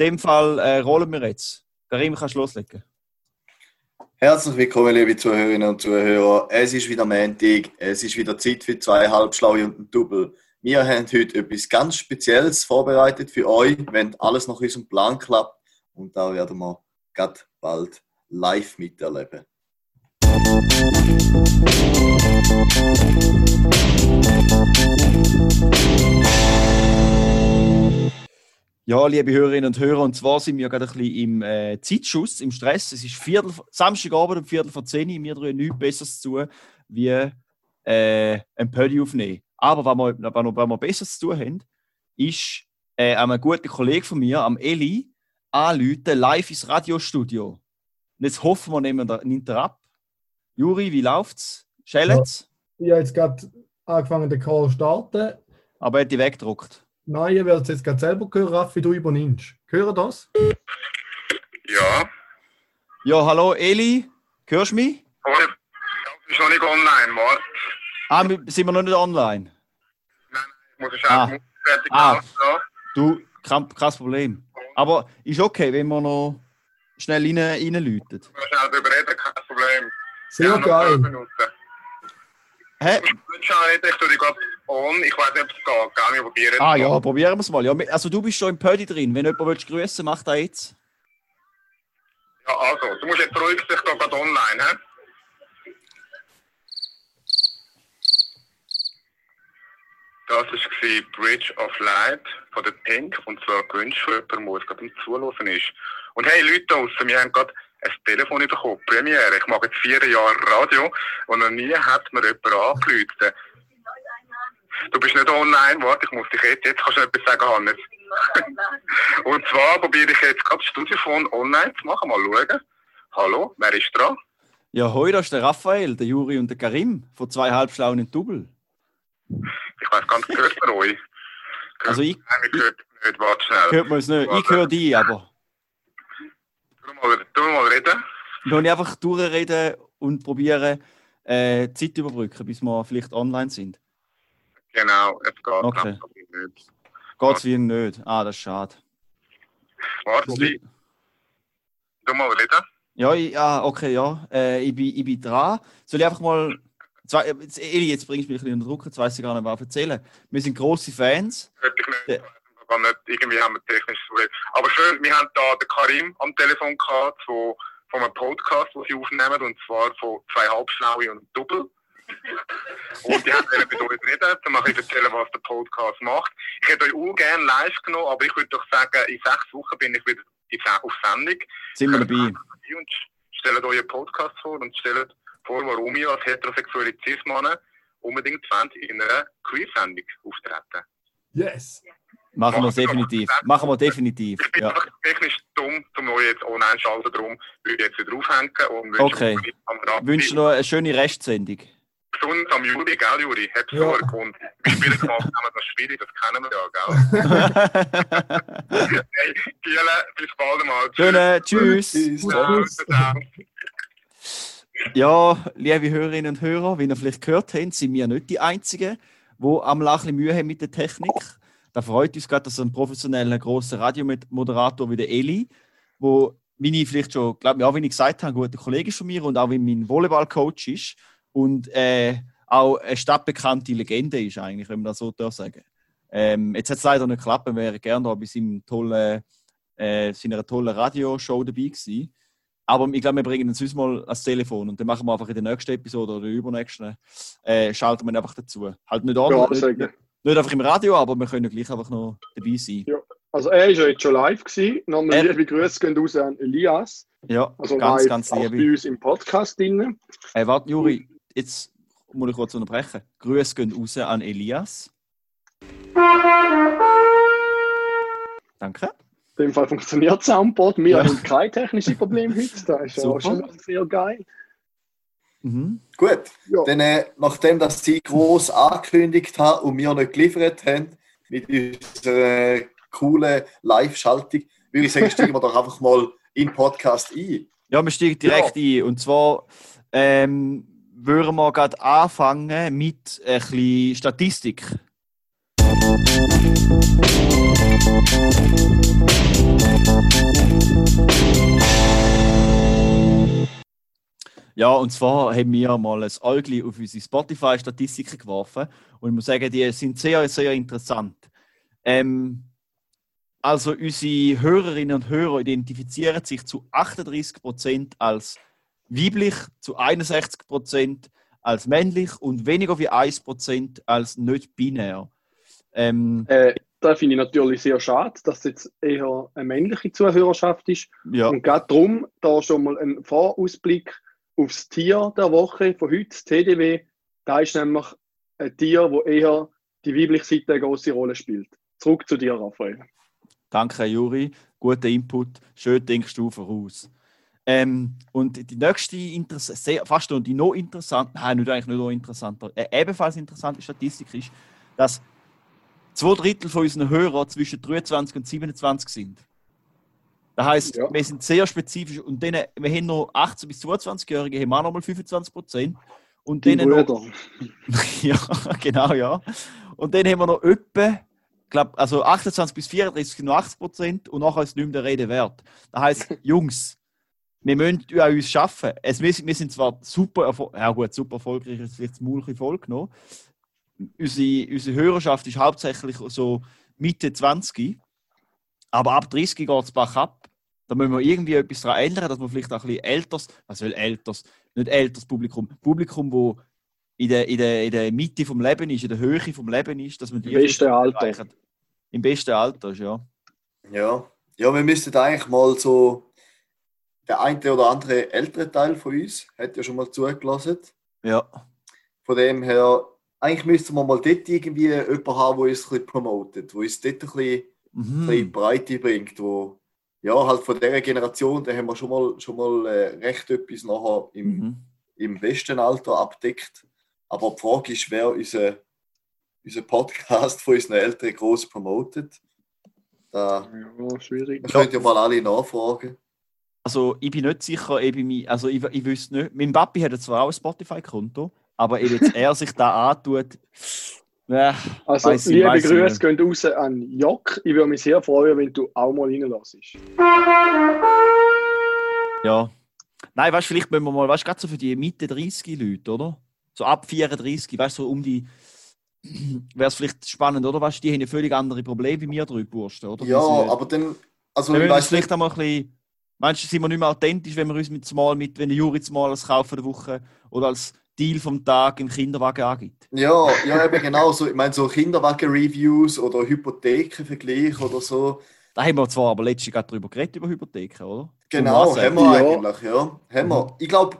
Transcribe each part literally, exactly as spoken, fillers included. In dem Fall äh, rollen wir jetzt. Karim, kannst du loslegen. Herzlich willkommen, liebe Zuhörerinnen und Zuhörer. Es ist wieder Montag, es ist wieder Zeit für zwei Halbschlaue und ein Double. Wir haben heute etwas ganz Spezielles vorbereitet für euch, wenn alles nach unserem Plan klappt. Und da werden wir gerade bald live miterleben. Ja, liebe Hörerinnen und Hörer, und zwar sind wir gerade ein bisschen im äh, Zeitschuss, im Stress. Es ist Viertel, Samstagabend um Viertel vor zehn Uhr. Wir drehen nichts Besseres zu, wie äh, ein Pödi aufnehmen. Aber was wir, was wir Besseres zu tun haben, ist äh, einem guten Kollegen von mir, am Eli, anrufen, live ins Radiostudio. Und jetzt hoffen wir, nehmen wir ihn ab. Juri, wie läuft's? Schellt's? Ja, ich habe jetzt gerade angefangen, den Call zu starten. Aber er hat dich weggedruckt. Nein, ihr werdet es jetzt gerade selber hören, Raffi, du übernimmst. Hören das? Ja. Ja, hallo Eli, hörst du mich? Oh, ich bin noch nicht online, Mann. Ah, wir, sind wir noch nicht online? Nein, ich muss es auch fertig machen. Ah, du, kein, kein Problem. Aber ist okay, wenn wir noch schnell reinläuten. Rein wir können schnell darüber reden, kein Problem. Sehr geil. Hä? Ich tue dich gerade on. Ich weiß nicht, ob es geht. Gar nicht probieren. Ah ja, probieren wir es mal. Ja, also du bist schon im Pödi drin. Wenn jemand willst, grüßen, mach das jetzt. Ja, also. Du musst jetzt ruhig, ich gehe gerade online. Hä? Das war Bridge of Light von der Pink. Und zwar gewünscht von jemandem, der gerade am Zuhören ist. Und hey, Leute da draussen, wir haben gerade ein Telefon bekommen, Premiere. Ich mache jetzt vier Jahre Radio und noch nie hat mir jemand angerufen. Du bist nicht online, warte, ich muss dich jetzt, jetzt kannst du etwas sagen, Hannes. Und zwar probiere ich jetzt gerade das Studiofon online zu machen, mal schauen. Hallo, wer ist dran? Ja, hoi, das ist der Raphael, der Juri und der Karim von zwei Halbschlauen und Double. Ich weiss gar nicht, gehört man euch? Gehört also ich... Nein, ich hört nicht, warte schnell. Hört man uns nicht, warte. Ich höre dich aber. Mal, wir mal reden. Lass ich einfach durchreden und probieren, äh, Zeit zu überbrücken, bis wir vielleicht online sind. Genau, es geht okay. Nicht. Geht es wie nicht? Ah, das ist schade. Warte, li- du mal reden. Ja, ich, ah, okay, ja. Äh, ich, bin, ich bin dran. Soll ich einfach mal... Zwei, jetzt, Eli, jetzt bringst du mich ein bisschen unter Druck, jetzt weiss ich gar nicht, was erzählen. Wir sind grosse Fans. Ich Nicht, irgendwie haben wir technisch Problem. Aber schön, wir haben da den Karim am Telefon gehabt, von, von einem Podcast, den sie aufnehmen, und zwar von zwei Halbschlaue und Double. Und die haben mit uns reden, um ein bisschen erzählen, was der Podcast macht. Ich hätte euch auch gerne live genommen, aber ich würde doch sagen, in sechs Wochen bin ich wieder auf Sendung. Sind wir dabei. Und stellt euch einen Podcast vor und stellt vor, warum ihr als heterosexuelle Cis-Männer unbedingt in einer Queer-Sendung auftreten. Yes! Machen wir definitiv. Machen wir definitiv. Ich bin ja. Technisch dumm, um euch jetzt online zu schalten, darum würde ich jetzt wieder draufhängen und wünsche okay. Euch am wünsche noch eine schöne Restsendung. Gesund am Juli, gell Juri? Hab's ja. Sorge und wir spielen mal zusammen, das ist schwierig, das kennen wir ja, gell? Hey, Giele, bis bald mal. Schöne, tschüss. Tschüss. Tschüss. Tschüss. Ja, liebe Hörerinnen und Hörer, wie ihr vielleicht gehört habt, sind wir nicht die Einzigen, die am Lachen Mühe haben mit der Technik. Da freut uns gerade, dass ein professioneller, grosser Radiomoderator wie der Eli, der, wie ich vielleicht schon, glaube ich, auch wie ich gesagt habe, ein guter Kollege von mir und auch wie mein Volleyball-Coach ist und äh, auch eine stadtbekannte Legende ist, eigentlich, wenn man das so sagen darf. Ähm, jetzt hat es leider nicht geklappt, wir wären gerne da bei seinem tollen, äh, seiner tollen Radioshow dabei gewesen. Aber ich glaube, wir bringen uns mal ans Telefon und dann machen wir einfach in der nächsten Episode oder der übernächsten, äh, schalten wir einfach dazu. Halt nicht an. Ja, nicht einfach im Radio, aber wir können gleich einfach noch dabei sein. Ja. Also er war ja jetzt schon live gewesen. Nochmal liebe Grüße gehen raus an Elias. Ja, also ganz, live ganz liebe. Bei uns im Podcast drin. Hey, warte, Juri, jetzt muss ich kurz unterbrechen. Grüße gehen raus an Elias. Danke. In dem Fall funktioniert Soundboard. Wir ja. haben kein technisches Problem heute. Das ist ja schon sehr geil. Mhm. Gut, ja. Dann, äh, nachdem dass sie gross angekündigt haben und wir nicht geliefert haben mit unserer äh, coolen Live-Schaltung, würde ich sagen, steigen wir doch einfach mal in den Podcast ein. Ja, wir steigen direkt ja. ein. Und zwar ähm, würden wir gerade anfangen mit ein bisschen Statistik. Ja, und zwar haben wir mal ein Auge auf unsere Spotify-Statistiken geworfen. Und ich muss sagen, die sind sehr, sehr interessant. Ähm, also unsere Hörerinnen und Hörer identifizieren sich zu achtunddreißig Prozent als weiblich, zu einundsechzig Prozent als männlich und weniger wie ein Prozent als nicht binär. Ähm, äh, das finde ich natürlich sehr schade, dass es jetzt eher eine männliche Zuhörerschaft ist. Ja. Und gerade darum da schon mal ein Vorausblick auf das Tier der Woche von heute, das T D W. Da ist nämlich ein Tier, das eher die weibliche Seite eine grosse Rolle spielt. Zurück zu dir, Raphael. Danke, Juri. Guter Input. Schön denkst du voraus. Ähm, und die nächste, Interess- sehr, fast noch die noch interessante, nein, nicht eigentlich nicht noch interessanter, äh, ebenfalls interessante Statistik ist, dass zwei Drittel von unseren Hörern zwischen dreiundzwanzig und siebenundzwanzig sind. Das heisst, ja. Wir sind sehr spezifisch und denen, wir haben noch achtzehn- bis zweiundzwanzig-Jährige, haben auch nochmal fünfundzwanzig Prozent. Und die denen noch, ja, genau, ja. Und dann haben wir noch etwa, glaub, also achtundzwanzig bis vierunddreißig noch achtzig Prozent und nachher ist es nicht mehr der Rede wert. Das heisst, Jungs, wir müssen an uns arbeiten. Es, wir, wir sind zwar super, erfol- ja gut, super erfolgreich, ist vielleicht das Maulchen voll genommen. Unsere, unsere Hörerschaft ist hauptsächlich so Mitte zwanzig, aber ab dreißig geht es bergab. Da müssen wir irgendwie etwas daran ändern, dass wir vielleicht auch ein bisschen älteres, also älteres, nicht älteres Publikum, Publikum, das in der, in, der, in der Mitte vom Leben ist, in der Höhe vom Leben ist, dass man die im besten Alter erreichen. Im besten Alter, ja. Ja. Ja, wir müssten eigentlich mal so. Der eine oder andere ältere Teil von uns hat ja schon mal zugelassen. Ja. Von dem her, eigentlich müssten wir mal dort irgendwie jemanden haben, der uns ein bisschen promotet, der uns dort ein bisschen, mhm. ein bisschen Breite bringt. Wo, ja, halt von dieser Generation, da haben wir schon mal, schon mal äh, recht etwas nachher im, mhm. im besten Alter abdeckt. Aber die Frage ist, wer unseren unser Podcast von unseren Eltern gross promotet. Da, ja, schwierig. Wir können ja mal alle nachfragen. Also ich bin nicht sicher, ich, bin, also ich, ich wüsste nicht. Mein Papi hat zwar auch ein Spotify-Konto, aber wenn er sich da antut... Äh, also ich, liebe Grüße gehen raus an Jock. Ich würde mich sehr freuen, wenn du auch mal reinlässt. Ja. Nein, weißt, vielleicht müssen wir mal, weißt du, gerade so für die Mitte dreißig Leute, oder? So ab vierunddreißig, weißt du, so um die... Wäre es vielleicht spannend, oder? Weißt, die haben ja völlig andere Probleme wie wir drei Bursten, oder? Ja, sie, aber dann... Also dann ich weiß vielleicht nicht. Einmal ein bisschen... Meinst du, sind wir nicht mehr authentisch, wenn wir uns mit mal mit, wenn Juri mal als Kauf der Woche oder als Deal vom Tag im Kinderwagen angibt? Ja, ja, eben genau. So, ich meine, so Kinderwagen-Reviews oder Hypothekenvergleich oder so. Da haben wir zwar aber letztens gerade drüber geredet, über Hypotheken, oder? Genau, haben wir eigentlich, ja. ja haben wir. Mhm. Ich glaube,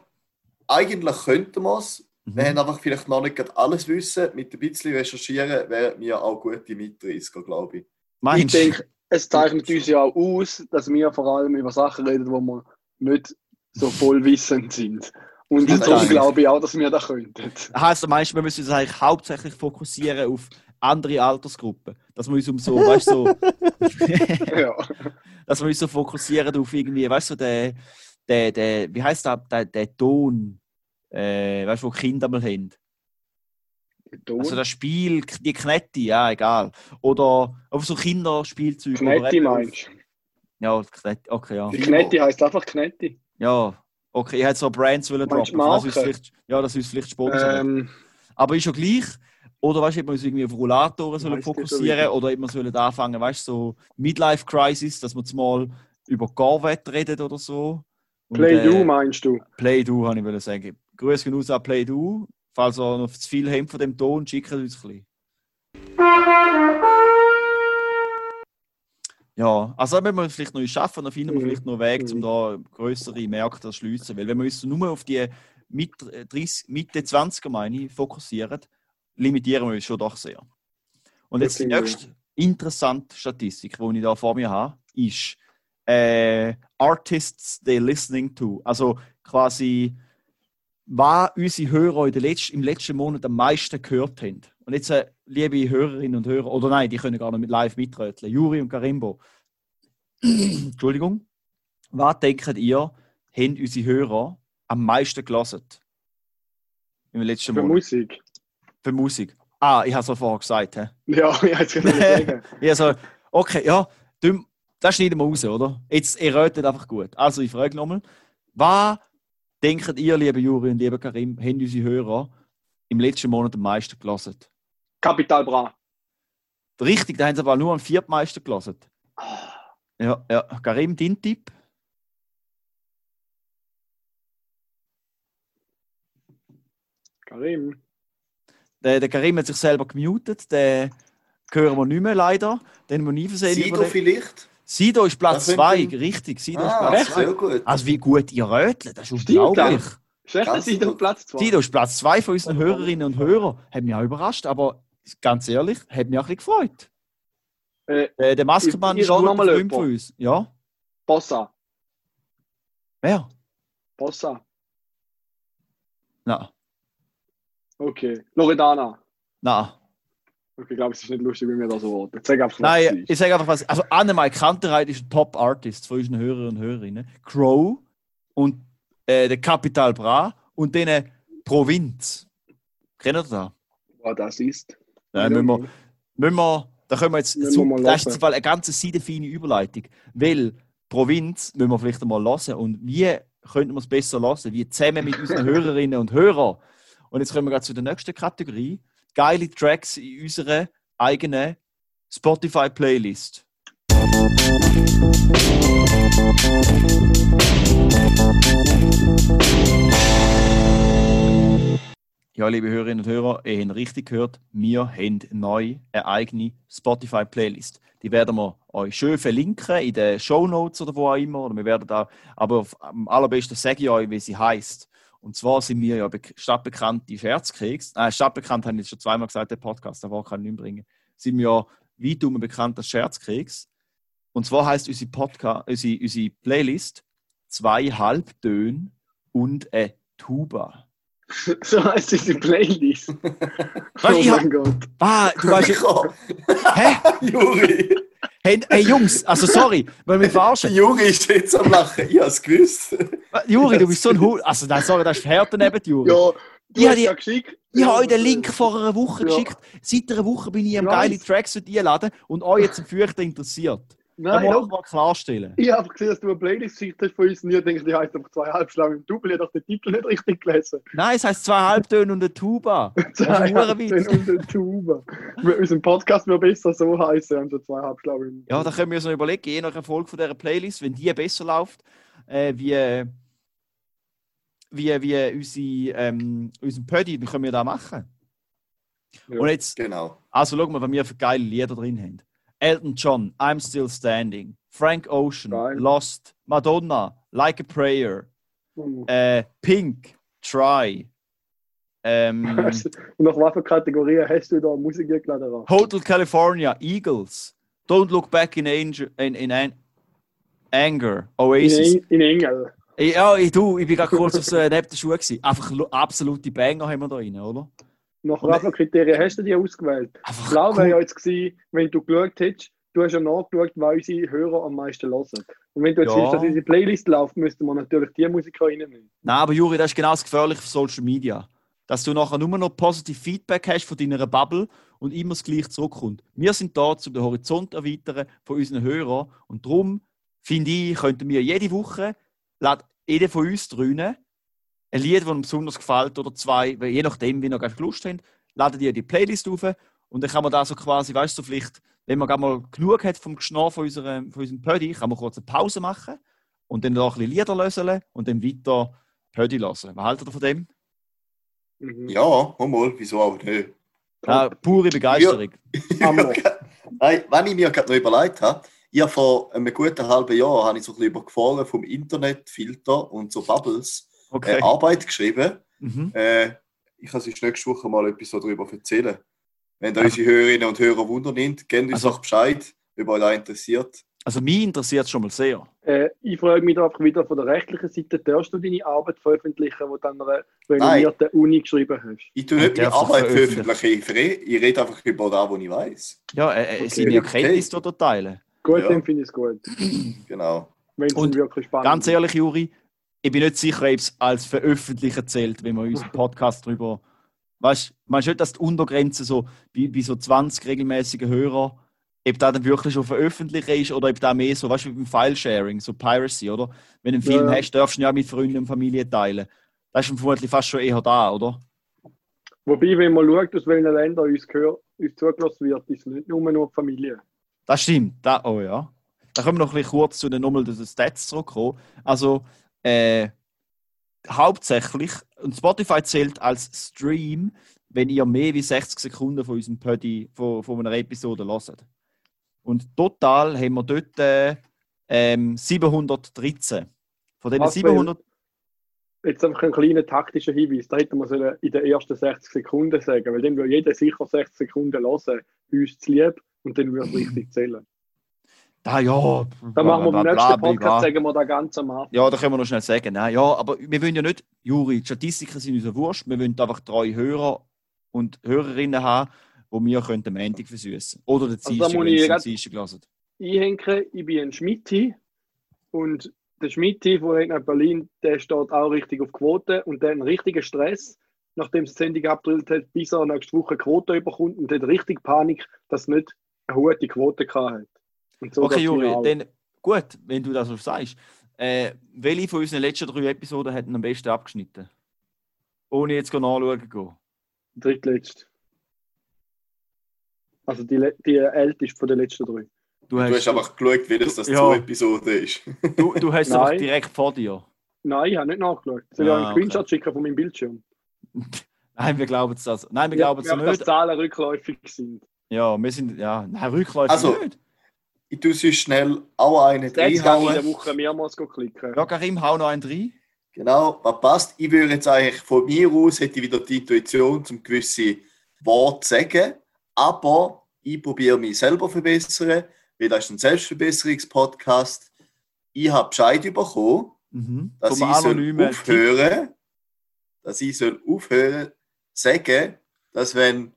eigentlich könnten wir es. Mhm. Wir haben einfach vielleicht noch nicht alles wissen. Mit ein bisschen recherchieren wären wir auch gute Mitreißer, glaube ich. Meinst du? Es zeichnet uns ja auch aus, dass wir vor allem über Sachen reden, die wir nicht so vollwissend sind. Und darum glaube ich auch, dass wir das könnten. Also meinst du, wir müssen uns eigentlich hauptsächlich fokussieren auf andere Altersgruppen? Dass wir uns um so, weißt du, so, dass wir uns so fokussieren auf irgendwie, weißt du, den, den, den, wie heisst das, den, den Ton, äh, weißt du, den Kinder mal haben. Also das Spiel, die Knete, ja, egal. Oder auf so Kinderspielzeug. Knete meinst du? Ja, Knete, okay, ja. Die Knete heisst einfach Knete. Ja, okay, ich hätte so Brands wollen droppen. Das ist vielleicht, ja, das ist vielleicht Sponsor. Ähm, aber ist ja gleich. Oder weißt du, ob wir uns irgendwie auf Rollatoren sollen fokussieren so oder ob wir sollen anfangen, weißt du, so Midlife-Crisis, dass wir jetzt mal über Garwett reden oder so. Play-Doh äh, meinst du? Play-Doh, habe ich wollen sagen. Grüße gehen raus an Play-Doh. Falls ihr noch zu viel habt von dem Ton, schickt uns ein bisschen. Ja, also wenn wir vielleicht noch schaffen, dann finden wir vielleicht noch einen Weg, um da grössere Märkte zu schliessen. Weil wenn wir uns nur auf die Mitte dreißig, Mitte zwanziger, meine ich, fokussieren, limitieren wir uns schon doch sehr. Und jetzt die nächste interessante Statistik, die ich da vor mir habe, ist äh, Artists they listening to. Also quasi... was unsere Hörer in den letzten, im letzten Monat am meisten gehört haben. Und jetzt, äh, liebe Hörerinnen und Hörer, oder nein, die können gar nicht mit live mitröteln, Juri und Karimbo. Entschuldigung. Was denkt ihr, haben unsere Hörer am meisten gehört im letzten Monat? Für Musik. Für Musik. Ah, ich habe es ja vorher gesagt. He? Ja, ich habe es gesagt. Also, okay, ja, das schneiden wir raus, oder? Jetzt, ihr rötet einfach gut. Also, ich frage nochmal, was denkt ihr, liebe Juri und lieber Karim, haben unsere Hörer im letzten Monat am meisten gelassen? Capital Bra. Richtig, da haben sie aber nur am viertmeisten gelassen. Ja, ja. Karim, dein Tipp? Karim? Der, der Karim hat sich selber gemutet, den hören wir nicht mehr, leider. Den wir nie versehen. Sido vielleicht? Sido ist Platz zwei, ich... richtig. Sido ah, ist Platz zwei. Gut. Also wie gut ihr rötelt, das ist stimmt, unglaublich. Ist echt Sido Platz zwei? Sido ist Platz zwei von unseren Hörerinnen und Hörern. Hat mich auch überrascht, aber ganz ehrlich, hat mich auch ein bisschen gefreut. Äh, der Maskenmann ist ein Freund von uns. Ja? Bossa. Wer? Bossa. Nein. Okay. Loredana. Nein. Okay, ich glaube, es ist nicht lustig, wenn wir da so worten. Sag einfach, nein, ich sage einfach was. Also Annemarie Kanterheit ist ein Top-Artist von unseren Hörern und Hörerinnen. Crow und äh, der Capital Bra und denen Provinz. Kennt ihr das? Was das ist? Nein, müssen wir... Müssen wir Da können wir jetzt, das ist eine ganze seidenfeine Überleitung, weil Provinz müssen wir vielleicht einmal hören. Und wie könnten wir es besser hören? Wie zusammen mit unseren Hörerinnen und Hörern. Und jetzt kommen wir gerade zu der nächsten Kategorie. Geile Tracks in unserer eigenen Spotify-Playlist. Ja, liebe Hörerinnen und Hörer, ihr habt richtig gehört, wir haben neu eine eigene Spotify-Playlist. Die werden wir euch schön verlinken in den Shownotes oder wo auch immer. Oder wir werden auch, aber am allerbesten sage ich euch, wie sie heisst. Und zwar sind wir ja stadtbekannte Scherzkeks. Nein, stadtbekannt habe ich jetzt schon zweimal gesagt, der Podcast, da kann ich nicht mehr bringen. Sind wir ja weitum bekannt als Scherzkeks. Und zwar heisst unsere, Podca- unsere, unsere Playlist «Zwei Halbtöne und eine Tuba». So heisst diese Playlist. Was, oh mein hab... Gott. Ah, du weißt ja... Hä? Juri. Hey, hey Jungs, also sorry, weil wir verarschen. Juri ist jetzt am Lachen, ich hab's gewusst. Juri, du bist so ein Hund. Also nein, sorry, das ist härter neben Juri. Ja, du ich hast ja geschickt. Ich habe euch den Link vor einer Woche ja. geschickt. Seit einer Woche bin ich am geile Tracks einladen und euch jetzt am Fürchten interessiert. Nein, ich muss mal klarstellen. Ich habe gesehen, dass du eine Playlist hast von uns und ich denke, die heisst einfach «Zwei Halbschlangen im Double». Ich habe doch den Titel nicht richtig gelesen. Nein, es heisst «Zwei Halbtöne und eine Tuba». «Zwei Halbtöne und eine Tuba». Mit unserem Podcast wäre besser so heißen als «Zwei Halbschlangen». Ja, da können wir uns noch überlegen, je nach Erfolg von dieser Playlist, wenn die besser läuft, äh, wie, wie, wie unsere, ähm, unseren Pödi, dann können wir das machen. Ja, und jetzt, genau. Also schauen wir, was wir für geile Lieder drin haben. Elton John, I'm Still Standing, Frank Ocean, Nein. Lost, Madonna, Like a Prayer, mhm. äh, Pink, Try. Ähm, und nach welcher Kategorie hast du da Musik geladen? Hotel California, Eagles, Don't Look Back in, Angel, in, in an, Anger, Oasis. In, in Engel. Ja, ich, du, ich bin gerade kurz auf so neben der Schuhe gewesen. Einfach absolute Banger haben wir da rein, oder? Nach welchen Kriterien hast du die ausgewählt? Ich glaube, cool. ja jetzt gewesen, wenn du geschaut hättest, du hast ja nachgeschaut, was unsere Hörer am meisten hören. Und wenn du jetzt ja. siehst, dass unsere Playlist läuft, müsste man natürlich die Musiker reinnehmen. Nein, aber Juri, das ist genau das Gefährliche für Social Media. Dass du nachher nur noch positiv Feedback hast von deiner Bubble und immer das Gleiche zurückkommt. Wir sind da, um den Horizont zu erweitern von unseren Hörern. Und darum, finde ich, könnten wir jede Woche, lädt jeder von uns drüben, ein Lied, das einem besonders gefällt, oder zwei, je nachdem, wie ihr gerade Lust habt, ladet ihr die Playlist auf und dann kann man da so quasi, weißt du, vielleicht, wenn man mal genug hat vom Geschnarr von unserem, von unserem Pödi, kann man kurz eine Pause machen und dann noch ein bisschen Lieder lösen und dann weiter Pödi lassen. Was haltet ihr von dem? Mhm. Ja, mal, wieso auch nicht? Ah, pure Begeisterung. Ja, nein, wenn ich mir gerade noch überlegt habe, ich habe vor einem guten halben Jahr habe ich so ein bisschen über Gefahren vom Internetfilter und so Bubbles Okay. Äh, Arbeit geschrieben. Mhm. Äh, ich kann sonst nächste Woche mal etwas darüber erzählen. Wenn da unsere Hörerinnen und Hörer Wunder nimmt, gebt uns also, doch Bescheid, ob euch das interessiert. Also mich interessiert es schon mal sehr. Äh, ich freue mich einfach wieder von der rechtlichen Seite. Darfst du deine Arbeit veröffentlichen, die du an einer renommierten Uni geschrieben hast? Ich tue nicht meine Arbeit veröffentlichen. Ich, ich rede einfach über das, was ich weiss. Ja, äh, okay. seine Erkenntnisse okay. dort teilen. Gut, ja. Dann finde ich es gut. Genau. Wenn es wirklich spannend ist. Ganz ehrlich, Juri, ich bin nicht sicher, ob es als veröffentlichen zählt, wenn man unseren Podcast darüber... Weißt du, meinst du nicht, dass die Untergrenze so bei, bei so zwanzig regelmäßigen Hörern ob das dann wirklich auf der Öffentlichen ist oder ob das mehr so, weißt du, mit dem File-Sharing, so Piracy, oder? Wenn du einen Film ja. hast, darfst du ihn ja mit Freunden und Familie teilen. Das ist vermutlich fast schon eher da, oder? Wobei, wenn man schaut, aus welchen Ländern uns, uns zugelassen wird, ist es nicht nur die Familie. Das stimmt, das, oh ja. Da kommen wir noch ein bisschen kurz zu den, nochmal zu den Stats zurückkommen. Also, äh, hauptsächlich, und Spotify zählt als Stream, wenn ihr mehr als sechzig Sekunden von unserem Pödi, von, von einer Episode hört. Und total haben wir dort äh, ähm, siebenhundertdreizehn. Von diesen siebenhundert... Jetzt einfach einen kleinen taktischen Hinweis. Da hätten wir in den ersten sechzig Sekunden sagen, weil dann würde jeder sicher sechzig Sekunden hören, uns zu lieb, und dann würde es richtig zählen. Da ja. Dann machen wir beim nächsten Podcast, sagen wir da ganz am Anfang. Ja, da können wir noch schnell sagen. Nein, ja, aber wir wollen ja nicht, Juri, die Statistiken sind unser Wurscht, wir wollen einfach treue Hörer und Hörerinnen haben, die wir am Montag versüssen können. Oder den Dienstag, also wenn sie den Dienstag hören. Ich bin ein Schmitti und der Schmitti von Berlin, der steht auch richtig auf Quote und der hat einen richtigen Stress, nachdem es die Sendung abgedrillt hat, bis er nächste Woche Quote überkommt und hat richtig Panik, dass er nicht eine hohe Quote hatte. So okay, Juri, dann gut, wenn du das so sagst. Äh, welche von unseren letzten drei Episoden hat am besten abgeschnitten? Ohne jetzt nachschauen gehen. Drittletzte. Also die, die älteste von den letzten drei. Du hast, du hast einfach geschaut, wie das das ja. zwei Episode ist. Du, du hast es einfach direkt vor dir. Nein, ich habe nicht nachgeschaut. Soll ich ah, einen Screenshot okay. schicken von meinem Bildschirm? Nein, wir glauben es das. Nein, wir ja, glauben es nicht. Dass Zahlen rückläufig sind. Ja, wir sind, ja, nein, rückläufig also, nicht. Ich tue sonst schnell auch einen reinhauen. Jetzt in der Woche mehrmals klicken. Ja, Karim, hau noch einen rein. Genau, was passt. Ich würde jetzt eigentlich von mir aus, hätte ich wieder die Intuition, um gewisse Worte zu sagen. Aber ich probiere mich selber zu verbessern. Weil das ist ein Selbstverbesserungspodcast. Ich habe Bescheid bekommen, mhm. dass, ich aufhören, dass ich aufhören soll, sagen, dass wenn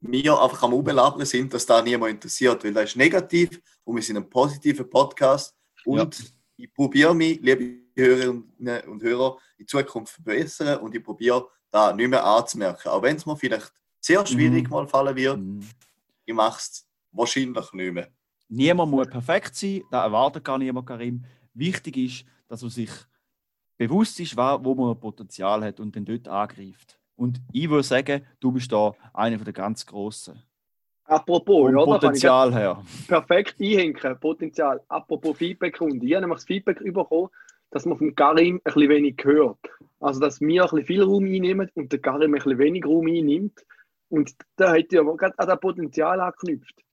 wir einfach am Rumlabeln sind, dass das niemand interessiert. Weil das ist negativ und wir sind ein positiver Podcast. Und ja. ich probiere mich, liebe Hörerinnen und Hörer, in Zukunft zu verbessern und ich probiere, das nicht mehr anzumerken. Auch wenn es mir vielleicht sehr schwierig mhm. mal fallen wird, mhm. ich mache es wahrscheinlich nicht mehr. Niemand muss perfekt sein, das erwartet gar niemand, Karim. Wichtig ist, dass man sich bewusst ist, wo man Potenzial hat und dann dort angreift. Und ich würde sagen, du bist da einer der ganz Grossen. Apropos, ja, Potenzial her. Perfekt einhängen, Potenzial. Apropos Feedback-Runde. Ich habe nämlich das Feedback bekommen, dass man vom Karim ein bisschen wenig hört. Also, dass wir ein bisschen viel Raum einnehmen und der Karim ein bisschen wenig Raum einnimmt. Und da hat er gerade an das Potenzial angeknüpft.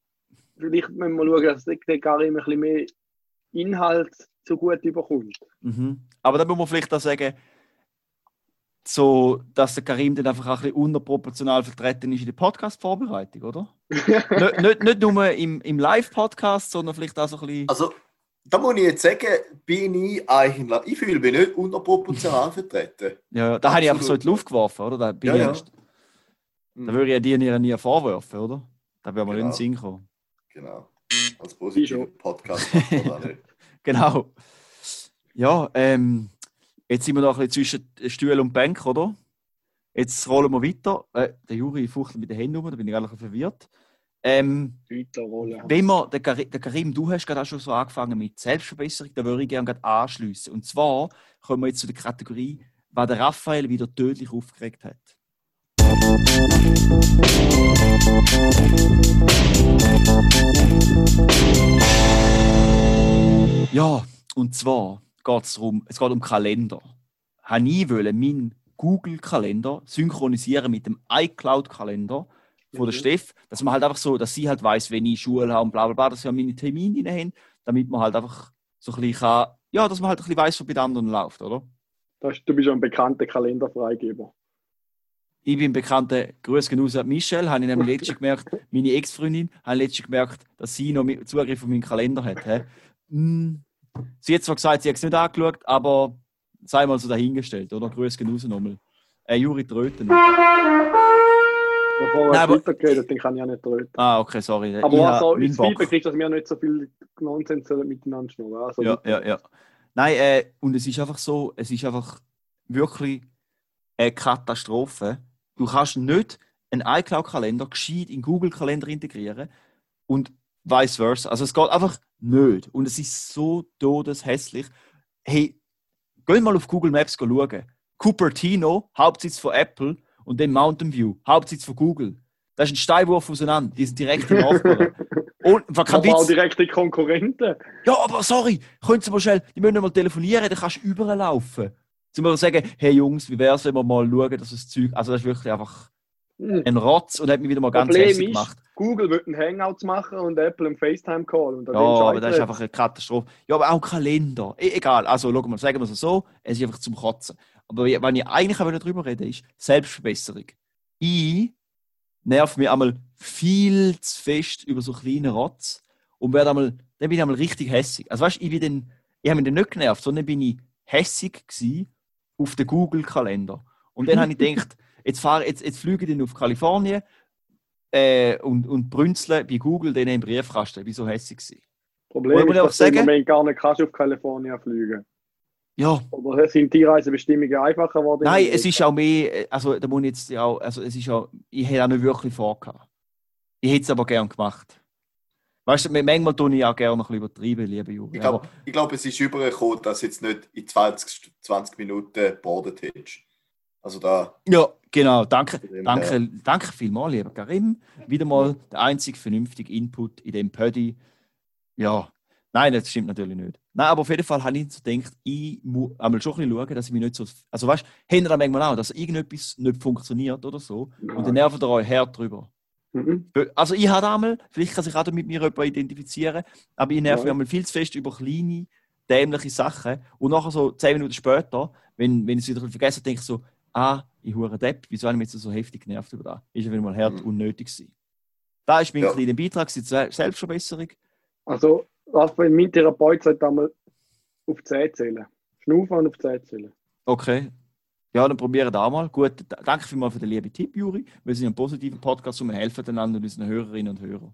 Vielleicht müssen wir schauen, dass der Karim ein bisschen mehr Inhalt so gut überkommt. Mhm. Aber dann muss man vielleicht auch sagen, so, dass der Karim dann einfach ein bisschen unterproportional vertreten ist in der Podcast-Vorbereitung, oder? nicht, nicht, nicht nur im, im Live-Podcast, sondern vielleicht auch so ein bisschen... Also, da muss ich jetzt sagen, bin ich eigentlich... Ich fühle mich nicht unterproportional vertreten. Ja, da habe ich einfach so in die Luft geworfen, oder? Da, bin ja, ich ja. da würde ich dir nie vorwerfen, oder? Da würde man genau. nicht in den Sinn kommen. Genau. Als positiver Podcast. Genau. Ja, ähm, jetzt sind wir noch ein bisschen zwischen Stuhl und Bank, oder? Jetzt rollen wir weiter. Äh, der Juri fuchtelt mit den Händen um, da bin ich eigentlich verwirrt. Ähm, rollen. Wenn man, der Karim, der Karim, du hast gerade auch schon so angefangen mit Selbstverbesserung, da würde ich gerne gerade anschliessen. Und zwar kommen wir jetzt zu der Kategorie, was der Raphael wieder tödlich aufgeregt hat. Ja, und zwar geht's darum, es geht um Kalender. Ich wollte meinen Google-Kalender synchronisieren mit dem iCloud-Kalender von der Stef, dass man halt einfach so, dass sie halt weiss, wenn ich Schule habe und bla bla bla, dass sie meine Termine drin haben, damit man halt einfach so ein bisschen kann, ja, dass man halt ein bisschen weiss, was bei den anderen läuft, oder? Du bist ja ein bekannter Kalenderfreigeber. Ich bin bekannter Grüße gehen raus an Michelle, habe ich nämlich letztens gemerkt, meine Ex-Freundin, habe letztens gemerkt, dass sie noch Zugriff auf meinen Kalender hat. He? Sie hat zwar gesagt, sie hat es nicht angeschaut, aber sei mal so dahingestellt, oder? Grüße gehen raus nochmal. Äh, Juri tröten. Bevor wir weitergehen, dann kann ich ja nicht tröten. Ah, okay, sorry. Aber ich also, ich kriege, dass wir nicht so viel Nonsens miteinander schnurren. Also, ja, ja, ja. Nein, äh, und es ist einfach so, es ist einfach wirklich eine Katastrophe. Du kannst nicht einen iCloud-Kalender gescheit in Google-Kalender integrieren. Und vice versa. Also es geht einfach nicht. Und es ist so todeshässlich. Hey, geh mal auf Google Maps schauen. Cupertino, Hauptsitz von Apple, und dann Mountain View, Hauptsitz von Google. Das ist ein Steinwurf auseinander. Die sind direkt im Nachbarn. Und kein Witz. Auch direkte Konkurrenten. Ja, aber sorry, können Sie mal schnell, die müssen nicht mal telefonieren, dann kannst du überall laufen. Zum Beispiel sagen, hey Jungs, wie wär's, wenn wir mal schauen, dass das Zeug... Also das ist wirklich einfach ein Rotz und hat mich wieder mal ganz hässlich gemacht. Google will einen Hangout machen und Apple einen FaceTime-Call. Und dann ja, aber das ist einfach eine Katastrophe. Ja, aber auch Kalender. E- egal, also schau mal, sagen wir es so, es ist einfach zum Kotzen. Aber wenn ich eigentlich darüber reden wollte, ist Selbstverbesserung. Ich nerv mich einmal viel zu fest über so kleine Rotz und werde einmal, dann bin ich einmal richtig hässig. Also weißt du, ich, ich habe mich dann nicht genervt, sondern bin ich hässig gewesen auf den Google-Kalender. Und dann habe ich gedacht, jetzt, fahr, jetzt, jetzt fliege ich dann auf Kalifornien äh, und, und brünzle bei Google den im Briefkasten. Ich war so hässig gewesen. Problem ist, dass sagen, du im Moment gar nicht kannst auf Kalifornien fliegen. Ja. Oder sind die Reisebestimmungen einfacher geworden? Nein, es ist auch mehr, also da muss ich jetzt ja auch, also es ist auch, ich hätte auch nicht wirklich vorgehabt. Ich hätte es aber gerne gemacht. Weißt du, manchmal tue ich auch gerne noch ein bisschen übertrieben, liebe Juri. Ich glaube, glaub, es ist übergekommen, dass du jetzt nicht in zwanzig Minuten geboardet hättest. Also da... Ja, genau. Danke, danke, danke vielmals, lieber Karim. Wieder mal der einzige vernünftige Input in dem Pödi. Ja, nein, das stimmt natürlich nicht. Nein, aber auf jeden Fall habe ich so gedacht, ich muss einmal schon ein bisschen schauen, dass ich mich nicht so... Also weißt du, habt ihr manchmal auch, dass irgendetwas nicht funktioniert oder so. Nein. Und dann nervt ihr euch hart drüber. Mhm. Also ich habe einmal, vielleicht kann sich auch mit mir jemand identifizieren, aber ich nerv mich einmal viel zu fest über kleine, dämliche Sachen. Und nachher so zehn Minuten später, wenn, wenn ich es wieder vergesse, denke ich so, ah, ich hure Depp, wieso habe ich mich jetzt so heftig genervt über das? Ist ja wieder mal hart mhm. unnötig gewesen. Da ist mein ja. kleiner Beitrag zur Selbstverbesserung. Also, Raphael, mein Therapeut sollte einmal auf zehn zählen. Schnaufen und auf zehn zählen. Okay. Ja, dann probieren wir das mal. Gut, danke vielmals für den lieben Tipp, Juri. Wir sind ein positiver Podcast und wir helfen einander und unseren Hörerinnen und Hörern.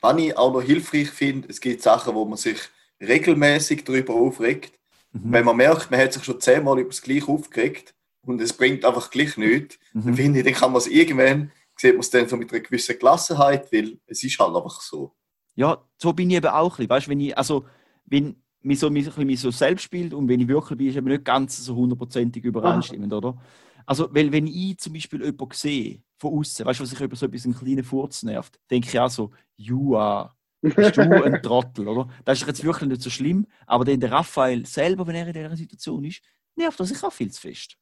Was ich auch noch hilfreich finde, es gibt Sachen, wo man sich regelmäßig darüber aufregt. Mhm. Wenn man merkt, man hat sich schon zehnmal über das Gleiche aufgeregt und es bringt einfach gleich nichts, mhm. dann finde ich, dann kann man es irgendwann, sieht man es dann so mit einer gewissen Gelassenheit, weil es ist halt einfach so. Ja, so bin ich eben auch ein bisschen. Weißt, wenn ich, also, wenn mich so, mich, mich so selbst spielt und wenn ich wirklich bin, ist eben nicht ganz so hundertprozentig übereinstimmend, oder? Also, weil wenn ich zum Beispiel jemanden sehe, von außen, weißt du, was ich über so etwas einen kleinen Furz nervt, denke ich auch so, Jua, bist du ein Trottel, oder? Das ist jetzt wirklich nicht so schlimm, aber dann der Raphael selber, wenn er in dieser Situation ist, nervt er sich auch viel zu fest.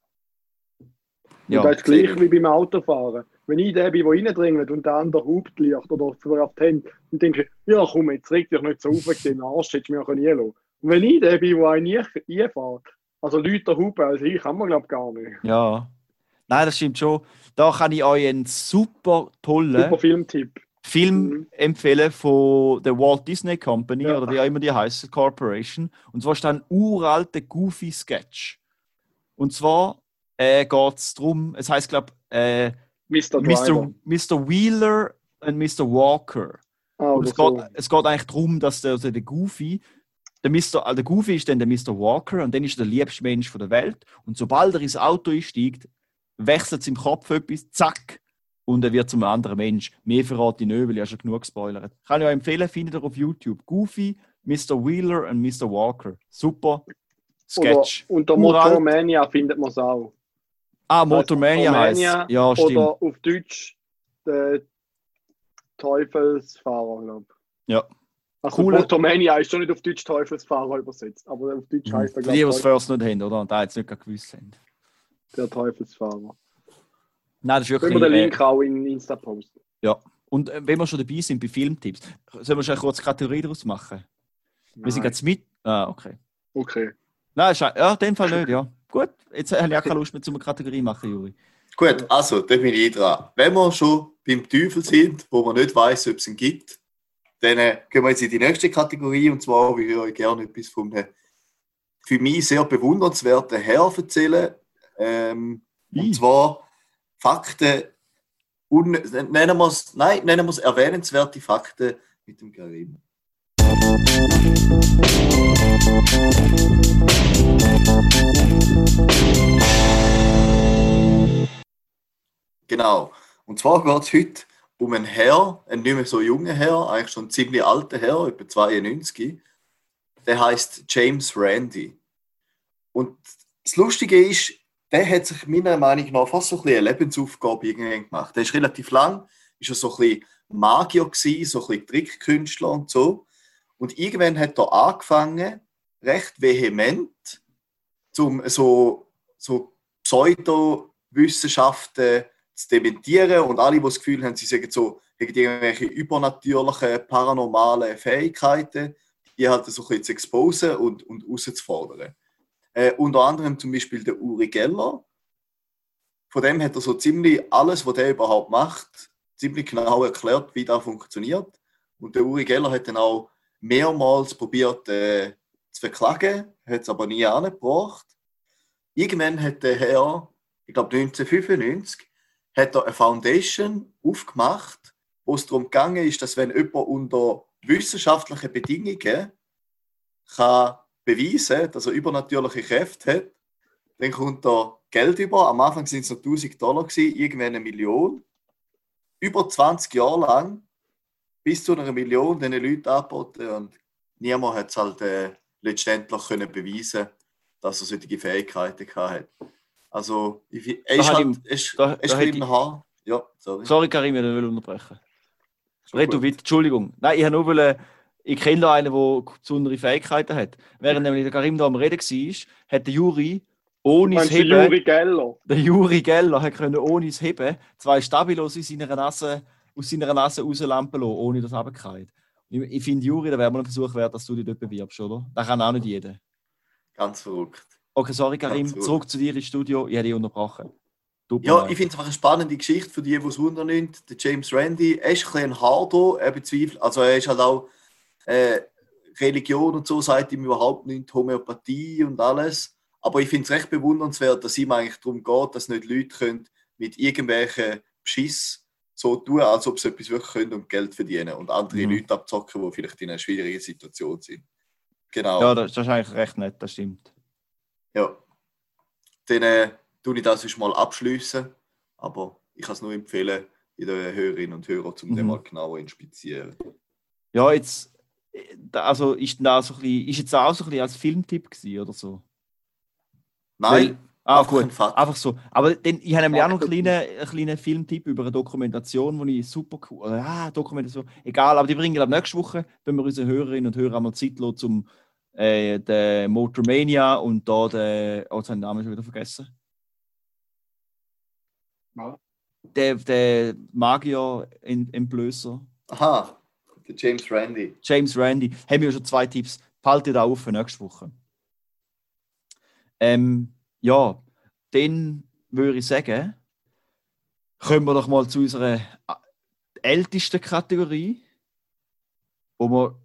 Ja, das ist gleich wie beim Autofahren. Wenn ich der bin, der reindringelt und der andere Hauptlicht oder auf die Hände, dann denke ich, ja komm, jetzt reg dich nicht so auf, den Arsch hättest du mir auch nie lassen. Und wenn ich der bin, der einen einfährt, also Leute hupen, also ich kann man glaube ich gar nicht. Ja, nein, das stimmt schon. Da kann ich euch einen super tollen super Filmtipp. Film mhm. empfehlen von der Walt Disney Company ja. oder wie auch immer die heisst, Corporation. Und zwar ist das ein uralter Goofy-Sketch. Und zwar äh, geht es darum, es heisst glaube ich, äh, Mister Mister, Mister Wheeler und Mister Walker. Oh, und es, so. geht, es geht eigentlich darum, dass der, also der Goofy Der, Mister, der Goofy ist dann der Mister Walker und dann ist er der liebste Mensch der Welt. Und sobald er ins Auto einsteigt, wechselt es im Kopf etwas, zack, und er wird zum anderen Mensch. Mehr verrate ich nicht, weil ich habe schon genug gespoilert. Kann ich euch empfehlen, findet ihr auf YouTube. Goofy, Mister Wheeler und Mister Walker. Super Sketch. Oder unter Motormania findet man es auch. Ah, Motormania heisst es. Ja, stimmt. Oder auf Deutsch der Teufelsfahrer, glaube ich. Ja. Also Motormania ist schon nicht auf Deutsch Teufelsfahrer übersetzt, aber auf Deutsch heisst er, glaube ich... Die, die es first nicht haben, oder? Und die jetzt nicht gewusst haben. Der Teufelsfahrer. Nein, das ist wirklich... Können wir den Link äh, auch in Insta posten. Ja, und äh, wenn wir schon dabei sind bei Filmtipps, sollen wir schon kurz eine Kategorie daraus machen? Nein. Wir sind jetzt mit... Ah, okay. Okay. Nein, scha- ja, in dem Fall nicht, ja. Gut, jetzt habe ich auch keine Lust mehr, um eine Kategorie zu machen, Juri. Gut, also, da bin ich dran. Wenn wir schon beim Teufel sind, wo man nicht weiss, ob es ihn gibt, dann äh, gehen wir jetzt in die nächste Kategorie, und zwar würde ich euch gerne etwas von einem für mich sehr bewundernswerten Herr erzählen. Ähm, und zwar Fakten, un, nennen wir es, nein, nennen wir es erwähnenswerte Fakten mit dem Karim. Genau, und zwar geht es heute um einen Herr, einen nicht mehr so jungen Herr, eigentlich schon einen ziemlich alten Herr, etwa zweiundneunzig, der heisst James Randi. Und das Lustige ist, der hat sich meiner Meinung nach fast so ein bisschen eine Lebensaufgabe irgendwie gemacht. Der ist relativ lang, ist ja so ein bisschen Magier gewesen, so ein bisschen Trickkünstler und so. Und irgendwann hat er angefangen, recht vehement, um so, so Pseudowissenschaften zu dementieren. Und alle, die das Gefühl haben, sie sagen so, gegen irgendwelche übernatürlichen, paranormalen Fähigkeiten, die halt so ein bisschen zu exposen und, und herauszufordern. Äh, unter anderem zum Beispiel der Uri Geller. Von dem hat er so ziemlich alles, was der überhaupt macht, ziemlich genau erklärt, wie das funktioniert. Und der Uri Geller hat dann auch mehrmals probiert äh, zu verklagen, hat es aber nie angebracht. Irgendwann hat der Herr, ich glaube neunzehnhundertfünfundneunzig, hat er eine Foundation aufgemacht, wo es darum gegangen ist, dass wenn jemand unter wissenschaftlichen Bedingungen kann beweisen, dass er übernatürliche Kräfte hat, dann kommt er Geld über. Am Anfang waren es noch tausend Dollar, irgendwann eine Million. Über zwanzig Jahre lang, bis zu einer Million, diesen Leuten angeboten. Und niemand hat es halt äh, letztendlich können beweisen, dass er solche Fähigkeiten hatte. Also, ich, er ist halt, er ist, da, er ist da mit dem Haar. Ja, sorry. sorry, Karim, ich will unterbrechen. Red du weiter, Entschuldigung. Nein, ich wollte nur... Ich kenne da einen, der besondere Fähigkeiten hat. Während nämlich der Karim da am Reden war, hat der Juri ohne das Heben... Der Juri Geller. Der Juri Geller hat können ohne das Heben zwei Stabilos in seiner Nase, aus seiner Nase rauslampen lassen, ohne dass er runterfällt. Ich finde, Juri, da wäre mal ein Versuch wert, dass du dich dort bewirbst, oder? Das kann auch nicht jeder. Ganz verrückt. Okay, sorry Karim, zurück zu dir ins Studio. Ich habe dich unterbrochen. Ja, ich finde es eine spannende Geschichte für die, die es wundern nimmt. Der James Randi, er ist ein bisschen hardo, er bezweifelt, also er ist halt auch... Äh, Religion und so sagt ihm überhaupt nicht, Homöopathie und alles. Aber ich finde es recht bewundernswert, dass ihm eigentlich darum geht, dass nicht Leute können mit irgendwelchen Beschiss so tun, als ob sie etwas wirklich können und Geld verdienen und andere mhm. Leute abzocken, die vielleicht in einer schwierigen Situation sind. Genau. Ja, das, das ist eigentlich recht nett, das stimmt. Ja. Dann äh, tue ich das mal abschliessen, aber ich kann es nur empfehlen, jeder Hörerin und Hörer, um mhm. den mal genauer inspizieren. Ja, jetzt. Also ist das so ein bisschen, ist jetzt auch so ein bisschen als Filmtipp oder so? Nein. Weil, ah, gut. Einfach so. Aber dann, ich habe nämlich auch noch einen kleinen, einen kleinen Filmtipp über eine Dokumentation, die ich super cool. Ah, Dokumentation. Egal, aber die bringen ab nächste Woche, wenn wir unsere Hörerinnen und Hörer einmal Zeit lassen, zum äh, der Motormania und da den. Oh, jetzt habe ich den Namen schon wieder vergessen. Ja. Der, der Magier-Entblößer. Aha. James Randi. James Randi. Haben wir schon zwei Tipps. Behaltet auch auf für nächste Woche. Ähm, ja, dann würde ich sagen, kommen wir doch mal zu unserer ältesten Kategorie, wo, wir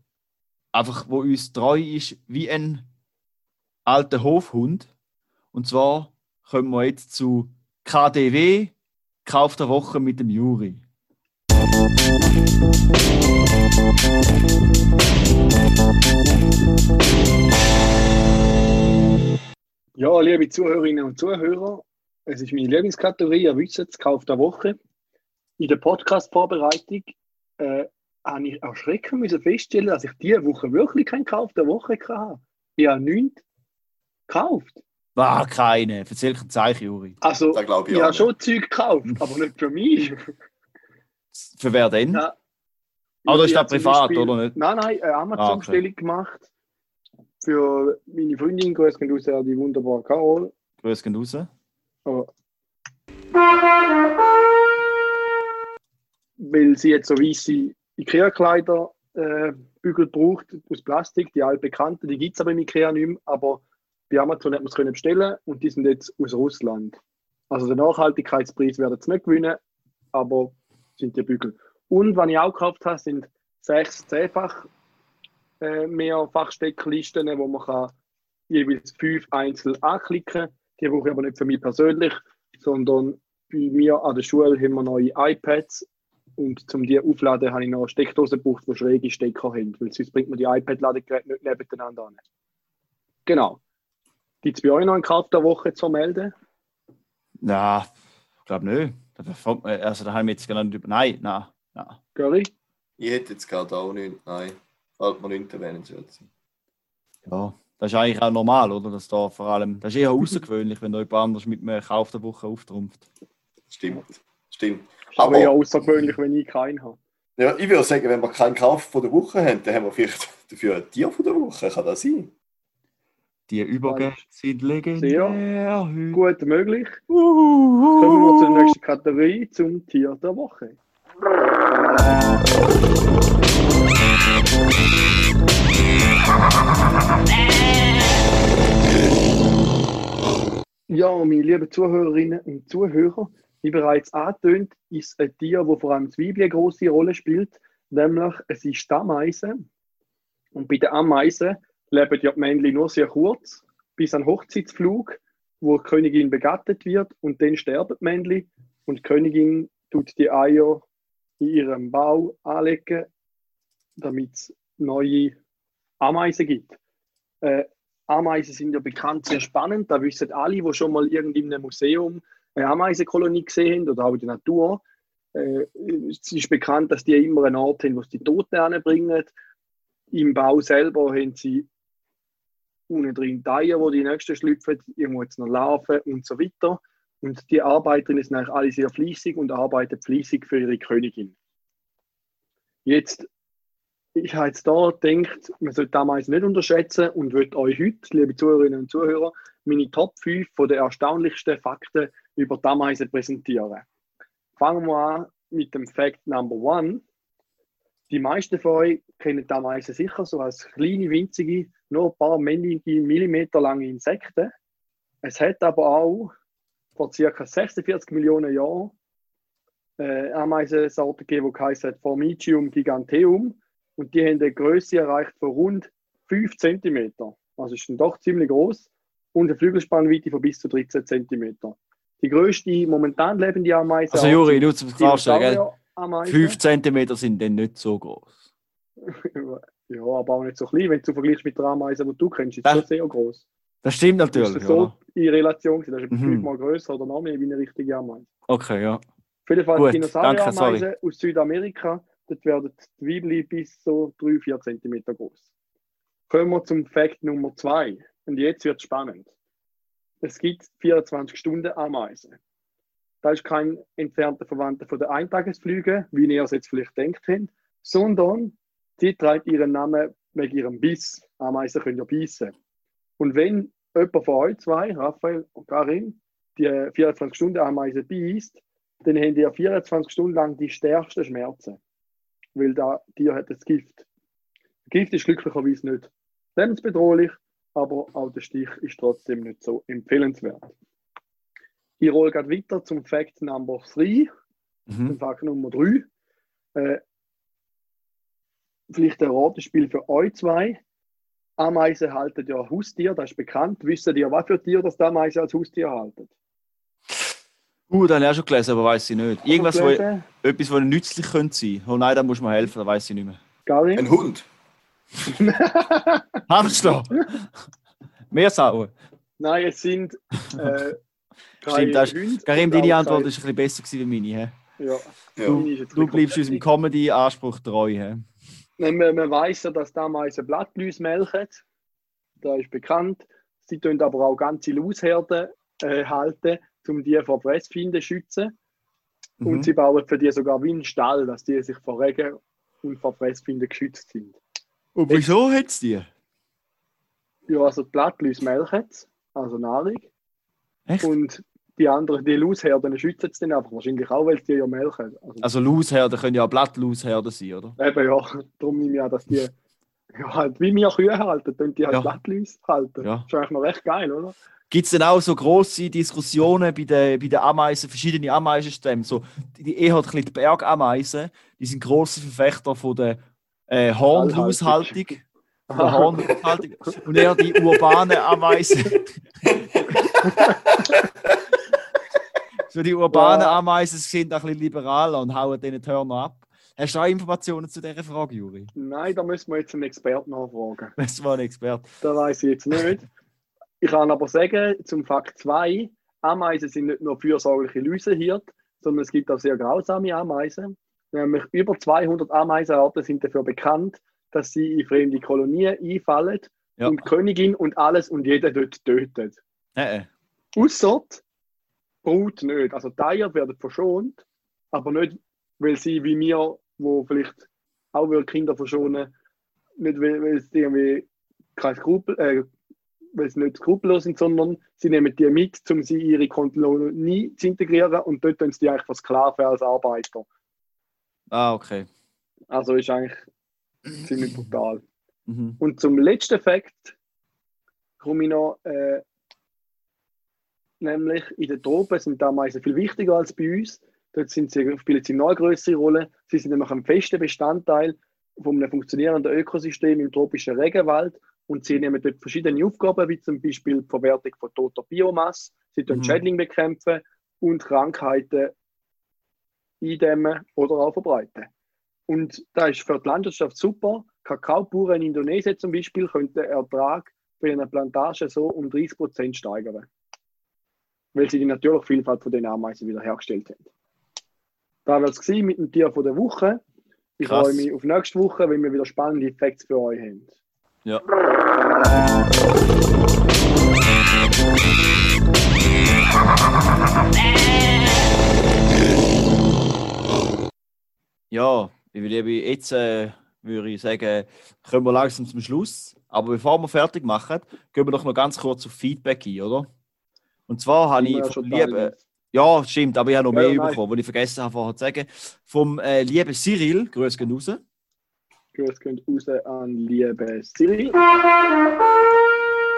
einfach, wo uns treu ist wie ein alter Hofhund. Und zwar kommen wir jetzt zu K D W, Kauf der Woche mit dem Juri. Ja, liebe Zuhörerinnen und Zuhörer, es ist meine Lieblingskategorie, ihr wisst es, Kauf der Woche. In der Podcast-Vorbereitung äh, habe ich erschrecken müssen feststellen, dass ich diese Woche wirklich keinen Kauf der Woche hatte. Ich habe nichts gekauft. War keine, erzähl kein Zeichen, Juri. Also, ich, ich habe schon Zeug gekauft, aber nicht für mich. Für wer denn? Ja, oder ist das privat, Beispiel, oder nicht? Nein, nein, eine Amazon-Bestellung ah, okay. gemacht. Für meine Freundin, grüß gehen raus, die wunderbare Carol. Grüß gehen raus. Oh. Weil sie jetzt so weisse Ikea-Kleider äh, Bügel braucht, aus Plastik, die altbekannten, die gibt es aber im Ikea nicht mehr, aber bei Amazon hat man es können bestellen und die sind jetzt aus Russland. Also den Nachhaltigkeitspreis werden sie nicht gewinnen, aber sind die Bügel. Und was ich auch gekauft habe, sind sechs zehnfach äh, Mehrfachstecklisten, wo man kann jeweils fünf einzeln anklicken kann. Die brauche ich aber nicht für mich persönlich, sondern bei mir an der Schule haben wir neue iPads und zum die aufladen habe ich noch Steckdosen gebraucht, die schräge Stecker haben, weil sonst bringt man die iPad-Ladegeräte nicht nebeneinander an. Genau. Gibt es bei euch noch einen Kauf der Woche zu melden? Nein, ich glaube nicht. Also, da haben wir jetzt genau nicht über. Nein, nein. Ja. Curry? Ich hätte jetzt gerade auch nichts, nein. Halt mir nichts erwähnenswert sein. Ja, das ist eigentlich auch normal, oder? Das da vor allem, das ist eher außergewöhnlich, wenn jemand anders mit einem Kauf der Woche auftrumpft. Stimmt, stimmt. Aber, aber ja außergewöhnlich, wenn ich keinen habe. Ja, ich würde sagen, wenn wir keinen Kauf von der Woche haben, dann haben wir vielleicht dafür ein Tier von der Woche. Kann das sein? Die Übergänge sind legendär. Sehr gut möglich. Uhuhu. Kommen wir zur nächsten Kategorie, zum Tier der Woche. Ja, meine lieben Zuhörerinnen und Zuhörer, wie bereits angetönt, ist ein Tier, das vor allem das Weibchen eine grosse Rolle spielt, nämlich es ist die Ameise. Und bei den Ameisen leben ja die Männchen nur sehr kurz, bis an Hochzeitsflug, wo die Königin begattet wird und dann sterben die Männchen und die Königin tut die Eier in ihrem Bau anlegen, damit es neue Ameisen gibt. Äh, Ameisen sind ja bekannt sehr spannend, da wissen alle, die schon mal irgendwie in einem Museum eine Ameisenkolonie gesehen haben oder auch in der Natur. Äh, es ist bekannt, dass die immer einen Ort haben, wo sie die Toten hinbringen. Im Bau selber haben sie unten drin die Eier, wo die nächsten schlüpfen, irgendwo jetzt noch Larven und so weiter. Und die Arbeiterinnen sind eigentlich alle sehr fleissig und arbeiten fleissig für ihre Königin. Jetzt, ich habe jetzt da gedacht, man sollte Ameisen nicht unterschätzen und würde euch heute, liebe Zuhörerinnen und Zuhörer, meine Top fünf von den erstaunlichsten Fakten über die Ameisen präsentieren. Fangen wir an mit dem Fact Number eins. Die meisten von euch kennen die Ameisen sicher so als kleine, winzige, nur ein paar wenige Millimeter lange Insekten. Es hat aber auch vor ca. sechsundvierzig Millionen Jahren äh, Ameisensorten gegeben, die heissen Formicium giganteum. Und die haben eine Größe erreicht von rund fünf Zentimeter. Also ist dann doch ziemlich groß. Und eine Flügelspannweite von bis zu dreizehn Zentimeter. Die grösste momentan lebende Ameise. Also, Juri, nur zum Klarstellen, fünf Zentimeter sind dann nicht so groß. Ja, aber auch nicht so klein, wenn du vergleichst mit der Ameise, die du kennst. Ist das schon sehr groß. Das stimmt natürlich. Das ist so in Relation, das ist mhm. fünfmal grösser oder noch mehr wie eine richtige Ameise. Okay, ja. Auf jeden Fall Dinosaurier-Ameisen aus Südamerika, dort werden die Weibchen bis so drei bis vier Zentimeter groß. Kommen wir zum Fact Nummer zwei. Und jetzt wird es spannend. Es gibt vierundzwanzig Stunden Ameisen. Da ist kein entfernter Verwandter von den Eintagesflügen, wie ihr es jetzt vielleicht denkt habt, sondern sie trägt ihren Namen wegen ihrem Biss. Ameisen können ja beißen. Und wenn jemand von euch zwei, Raphael und Karim, die vierundzwanzig Stunden Ameise beißt, dann haben die vierundzwanzig Stunden lang die stärksten Schmerzen. Weil das Tier hat das Gift. Das Gift ist glücklicherweise nicht lebensbedrohlich, aber auch der Stich ist trotzdem nicht so empfehlenswert. Ich roll gerade weiter zum Fact Number drei, mhm. zum Fact Nummer drei. Äh, vielleicht ein Ratespiel für euch zwei. Ameisen halten ja Haustier, das ist bekannt. Wisst ihr, was für Tier das Ameisen als Haustier halten? Uh, das habe ich auch schon gelesen, aber weiss ich nicht. Irgendwas, wo ich, etwas, was nützlich sein könnte. Oh nein, da muss man helfen, das weiss ich nicht mehr. Karin? Ein Hund. Hab's doch. Mehr Sauen. Nein, es sind äh, stimmt, das Hunde. Karim, deine Antwort war ein bisschen besser als meine. He? Ja. Du, ja. du bleibst unserem Comedy-Anspruch treu. He? Man, man weiss ja, dass die Ameisen Blattläuse melken. Das ist bekannt. Sie tun aber auch ganze Lausherden äh, halten, um die vor Fressfeinden zu schützen. Mhm. Und sie bauen für die sogar wie einen Stall, dass die sich vor Regen und vor Fressfeinden geschützt sind. Und wieso hat es die? Ja, also die Blattläuse melken es, also Nahrung. Echt? Und die anderen, die Lausherden schützen es dann einfach wahrscheinlich auch, weil die ja melken. Also, also Lausherden können ja Blattlausherden sein, oder? Eben ja, darum nehme ich an, dass die ja, halt wie wir Kühe halten, dann die halt ja. Blattläuse halten. Ja. Das ist eigentlich noch recht geil, oder? Gibt es denn auch so grosse Diskussionen bei den, bei den Ameisen, verschiedene Ameisenstämme? So, die eher die Bergameisen, die sind grosse Verfechter von der Äh, Hornhaushaltung. Hornhaushaltung. Und eher die urbanen Ameisen. So die urbanen ja. Ameisen sind ein bisschen liberaler und hauen denen die Hörner ab. Hast du auch Informationen zu dieser Frage, Juri? Nein, da müssen wir jetzt einen Experten nachfragen. Das war ein Experte. Das weiss ich jetzt nicht. Ich kann aber sagen, zum Fakt zwei, Ameisen sind nicht nur fürsorgliche Läusehirte, sondern es gibt auch sehr grausame Ameisen. Nämlich über zweihundert Ameisenarten sind dafür bekannt, dass sie in fremde Kolonien einfallen ja. und die Königin und alles und jeder dort tötet. Äh, äh. Ausser Brut nicht. Also Tiere werden verschont, aber nicht, weil sie wie wir, wo vielleicht auch Kinder verschonen, nicht weil, weil es irgendwie keine Skrupel, äh, weil sie nicht skrupellos sind, sondern sie nehmen die mit, um sie in ihre Kolonie zu integrieren und dort tun sie die eigentlich versklaven als Arbeiter. Ah, okay. Also ist eigentlich ziemlich brutal. Mhm. Und zum letzten Fakt komme ich noch, äh, nämlich in den Tropen sind die Ameisen viel wichtiger als bei uns. Dort sind sie, spielen sie noch eine größere Rolle. Sie sind nämlich ein fester Bestandteil von einem funktionierenden Ökosystem im tropischen Regenwald. Und sie nehmen dort verschiedene Aufgaben, wie zum Beispiel die Verwertung von toter Biomasse, sie können mhm. Schädlinge bekämpfen und Krankheiten eindämmen oder auch verbreiten. Und das ist für die Landwirtschaft super. Kakaobauern in Indonesien zum Beispiel können den Ertrag bei einer Plantage so um dreißig Prozent steigern, weil sie die natürliche Vielfalt von den Ameisen wiederhergestellt haben. Das war es mit dem Tier der Woche. Ich Krass. freue mich auf nächste Woche, wenn wir wieder spannende Facts für euch haben. Ja. Ja, ich würde jetzt äh, würde ich sagen, kommen wir langsam zum Schluss. Aber bevor wir fertig machen, gehen wir doch noch ganz kurz auf Feedback ein, oder? Und zwar habe ich, ich vom lieben... Ja, stimmt, aber ich habe noch ja, mehr nein. bekommen, was ich vergessen habe vorher zu sagen. Vom äh, lieben Cyril, Grüße gehen raus. Grüße gehen raus an lieben Cyril.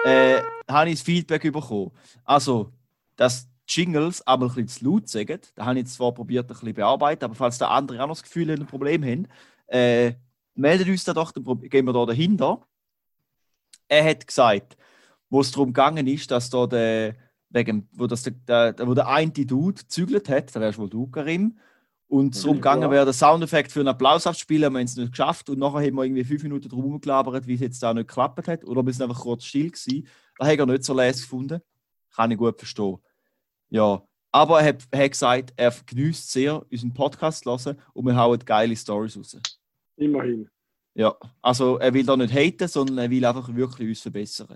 Äh, habe ich das Feedback bekommen. Also, dass Jingles aber ein bisschen zu laut sagen. Da habe ich zwar probiert, ein bisschen bearbeiten, aber falls der andere auch noch das Gefühl hat, ein Problem haben, äh, meldet uns da doch, dann gehen wir da dahinter. Er hat gesagt, wo es darum gegangen ist, dass da der Wegen, wo, das, der, der, wo der eine Dude gezügelt hat, da wärst wohl du, Karim. Und es darum gegangen wäre, den Soundeffekt für einen Applaus abzuspielen, wir haben es nicht geschafft. Und nachher haben wir irgendwie fünf Minuten drum rumgelabert, wie es jetzt da nicht geklappt hat. Oder wir sind einfach kurz still gewesen. Da habe ich nicht so leise gefunden. Kann ich gut verstehen. Ja, aber er hat, hat gesagt, er geniesst sehr, unseren Podcast zu hören und wir hauen geile Storys raus. Immerhin. Ja, also er will da nicht haten, sondern er will einfach wirklich uns verbessern.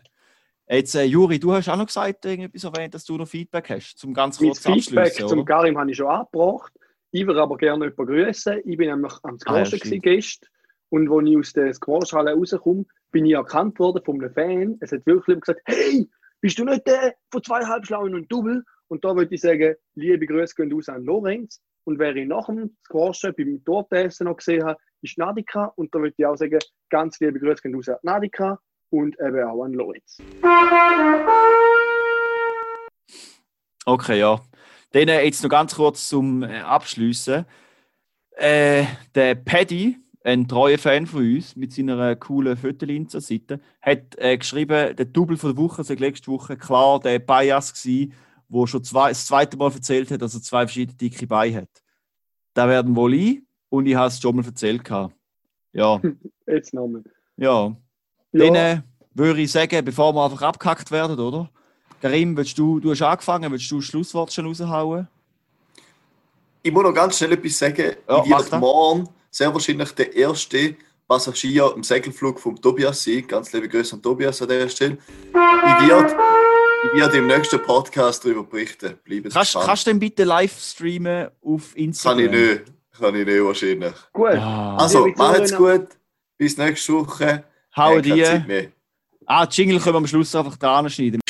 Jetzt, äh, Juri, du hast auch noch gesagt, irgendetwas erwähnt, dass du noch Feedback hast. Zum ganz kurzen Abschluss. Feedback oder? Zum Karim habe ich schon angebracht. Ich würde aber gerne jemanden grüßen. Ich bin nämlich am Squash ah, ja, gestern. Und als ich aus der Squash-Halle rauskomme, bin ich erkannt worden von einem Fan. Es hat wirklich gesagt: Hey, bist du nicht der von zwei Halbschlauen und Double? Und da würde ich sagen: Liebe Grüße gehen raus an Lorenz. Und wer ich nach dem Squashen beim Tortessen noch gesehen habe, ist Nadika. Und da würde ich auch sagen: Ganz liebe Grüße gehen raus an Nadika. Und eben auch an Lorenz. Okay, ja. Dann jetzt noch ganz kurz zum Abschliessen. Äh, der Paddy, ein treuer Fan von uns, mit seiner coolen Fötterlinzer-Seite, hat äh, geschrieben, der Double von der Woche, seit letzter Woche, klar, der Bias gsi, der schon zwei, das zweite Mal erzählt hat, dass er zwei verschiedene dicke Beine hat. Da werden wohl ich, und ich habe es schon mal erzählt. Ja. Jetzt nochmal. Ja. Ja. Dann würde ich sagen, bevor wir einfach abgehackt werden, oder? Karim, willst du, du hast angefangen, willst du das Schlusswort schon raushauen? Ich muss noch ganz schnell etwas sagen. Ja, ich werde morgen sehr wahrscheinlich der erste Passagier im Segelflug von Tobias sein. Ganz liebe Grüße an Tobias an dieser Stelle. Ich werde, ich werde im nächsten Podcast darüber berichten. Kannst, kannst du denn bitte live streamen auf Instagram? Kann ich nicht. Kann ich nicht wahrscheinlich. Gut. Ja. Also, macht's gut. Bis nächste Woche. Hau dir. Ah, die Jingle können wir am Schluss einfach dran schneiden.